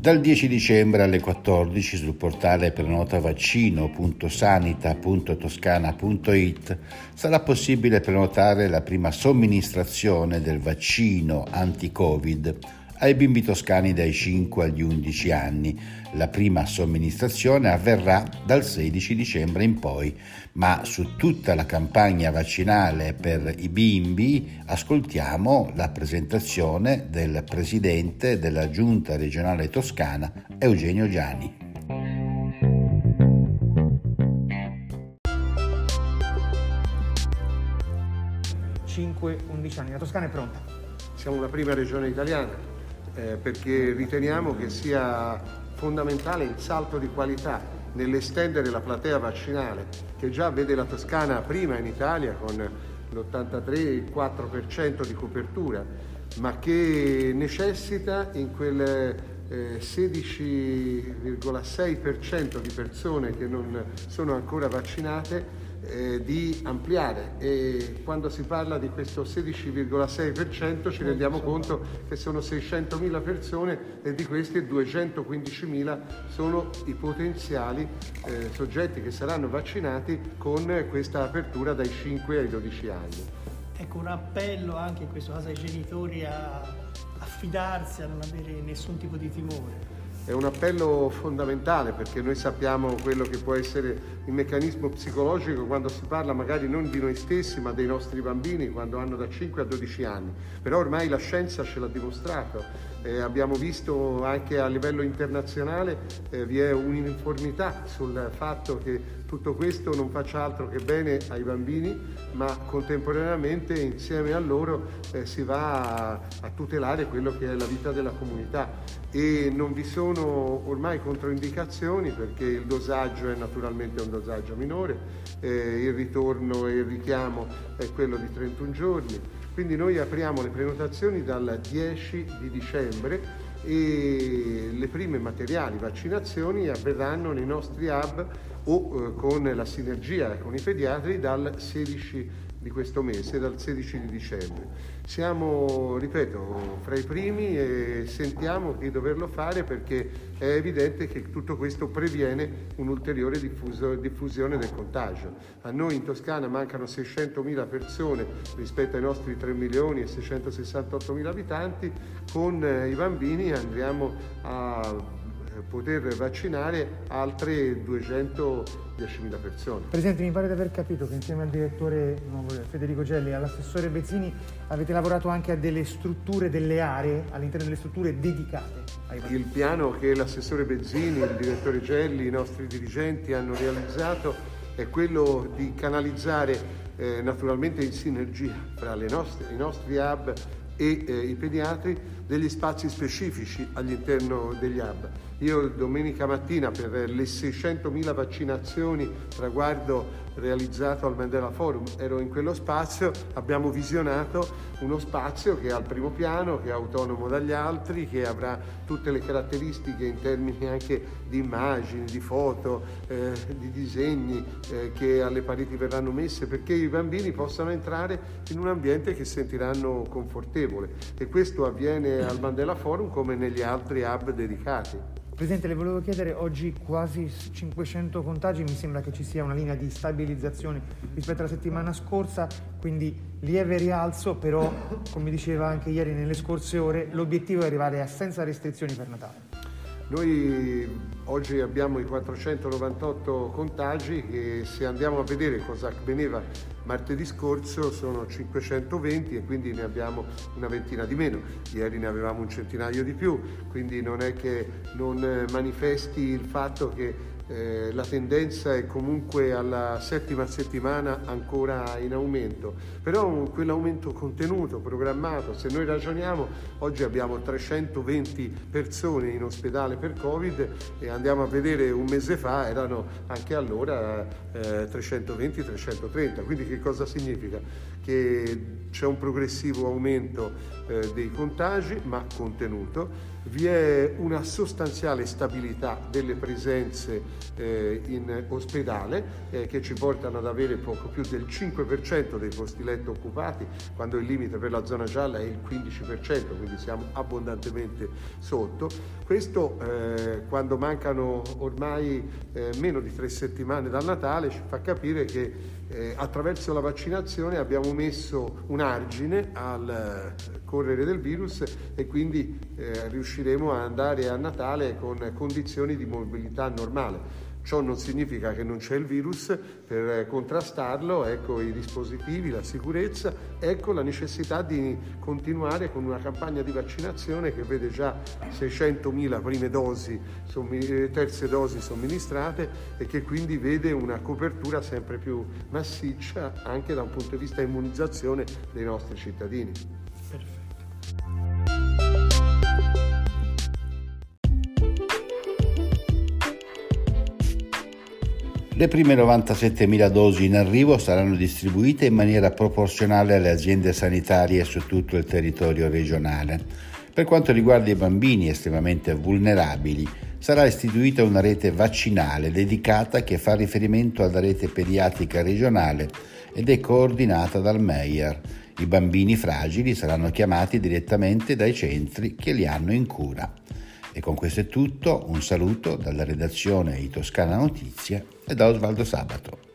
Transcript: Dal 10 dicembre alle 14 sul portale prenotavaccino.sanita.toscana.it sarà possibile prenotare la prima somministrazione del vaccino anti-Covid ai bimbi toscani dai 5 agli 11 anni. La prima somministrazione avverrà dal 16 dicembre in poi, ma su tutta la campagna vaccinale per i bimbi ascoltiamo la presentazione del presidente della Giunta regionale toscana, Eugenio Giani. La Toscana è pronta. Siamo la prima regione italiana perché riteniamo che sia fondamentale il salto di qualità nell'estendere la platea vaccinale che già vede la Toscana prima in Italia con l'83,4% di copertura, ma che necessita in quel 16,6% di persone che non sono ancora vaccinate di ampliare, e quando si parla di questo 16,6% ci rendiamo conto che sono 600.000 persone e di queste 215.000 sono i potenziali soggetti che saranno vaccinati con questa apertura dai 5 ai 12 anni. Ecco, un appello anche in questo caso ai genitori a fidarsi, a non avere nessun tipo di timore. È un appello fondamentale perché noi sappiamo quello che può essere il meccanismo psicologico quando si parla magari non di noi stessi ma dei nostri bambini quando hanno da 5 a 12 anni, però ormai la scienza ce l'ha dimostrato, abbiamo visto anche a livello internazionale vi è un'uniformità sul fatto che tutto questo non faccia altro che bene ai bambini, ma contemporaneamente insieme a loro si va a tutelare quello che è la vita della comunità e non vi sono ormai controindicazioni perché il dosaggio è naturalmente un dosaggio minore, il ritorno e il richiamo è quello di 31 giorni, quindi noi apriamo le prenotazioni dal 10 di dicembre e le prime materiali vaccinazioni avverranno nei nostri hub o con la sinergia con i pediatri dal 16 di questo mese, dal 16 di dicembre. Siamo, ripeto, fra i primi e sentiamo di doverlo fare perché è evidente che tutto questo previene un'ulteriore diffusione del contagio. A noi in Toscana mancano 600.000 persone rispetto ai nostri 3.668.000 abitanti, con i bambini andremo a poter vaccinare altre 210.000 persone. Presidente, mi pare di aver capito che insieme al direttore Federico Gelli e all'assessore Bezzini avete lavorato anche a delle strutture, delle aree all'interno delle strutture dedicate ai bambini. Il piano che l'assessore Bezzini, il direttore Gelli, i nostri dirigenti hanno realizzato è quello di canalizzare naturalmente in sinergia tra i nostri hub e i pediatri degli spazi specifici all'interno degli hub. Io domenica mattina per le 600.000 vaccinazioni traguardo realizzato al Mandela Forum ero in quello spazio, abbiamo visionato uno spazio che è al primo piano, che è autonomo dagli altri, che avrà tutte le caratteristiche in termini anche di immagini, di foto, di disegni che alle pareti verranno messe perché i bambini possano entrare in un ambiente che sentiranno confortevole, e questo avviene al Mandela Forum come negli altri hub dedicati. Presidente, le volevo chiedere, oggi quasi 500 contagi, mi sembra che ci sia una linea di stabilizzazione rispetto alla settimana scorsa, quindi lieve rialzo, però come diceva anche ieri nelle scorse ore l'obiettivo è arrivare a senza restrizioni per Natale. Noi oggi abbiamo i 498 contagi e se andiamo a vedere cosa avveniva martedì scorso sono 520 e quindi ne abbiamo una ventina di meno. Ieri ne avevamo un centinaio di più, quindi non è che non manifesti il fatto che la tendenza è comunque alla settima settimana ancora in aumento, però quell'aumento contenuto, programmato. Se noi ragioniamo, oggi abbiamo 320 persone in ospedale per Covid e andiamo a vedere un mese fa erano anche allora 320-330, quindi che cosa significa? Che c'è un progressivo aumento dei contagi ma contenuto, vi è una sostanziale stabilità delle presenze in ospedale, che ci portano ad avere poco più del 5% dei posti letto occupati, quando il limite per la zona gialla è il 15%, quindi siamo abbondantemente sotto. Questo quando mancano ormai meno di 3 settimane dal Natale ci fa capire che attraverso la vaccinazione abbiamo messo un argine al correre del virus e quindi riusciremo a andare a Natale con condizioni di mobilità normale. Ciò non significa che non c'è il virus, per contrastarlo ecco i dispositivi, la sicurezza, ecco la necessità di continuare con una campagna di vaccinazione che vede già 600.000 prime dosi, terze dosi somministrate e che quindi vede una copertura sempre più massiccia anche da un punto di vista immunizzazione dei nostri cittadini. Perfetto. Le prime 97.000 dosi in arrivo saranno distribuite in maniera proporzionale alle aziende sanitarie su tutto il territorio regionale. Per quanto riguarda i bambini estremamente vulnerabili, sarà istituita una rete vaccinale dedicata che fa riferimento alla rete pediatrica regionale ed è coordinata dal Meyer. I bambini fragili saranno chiamati direttamente dai centri che li hanno in cura. E con questo è tutto, un saluto dalla redazione di Toscana Notizie e da Osvaldo Sabato.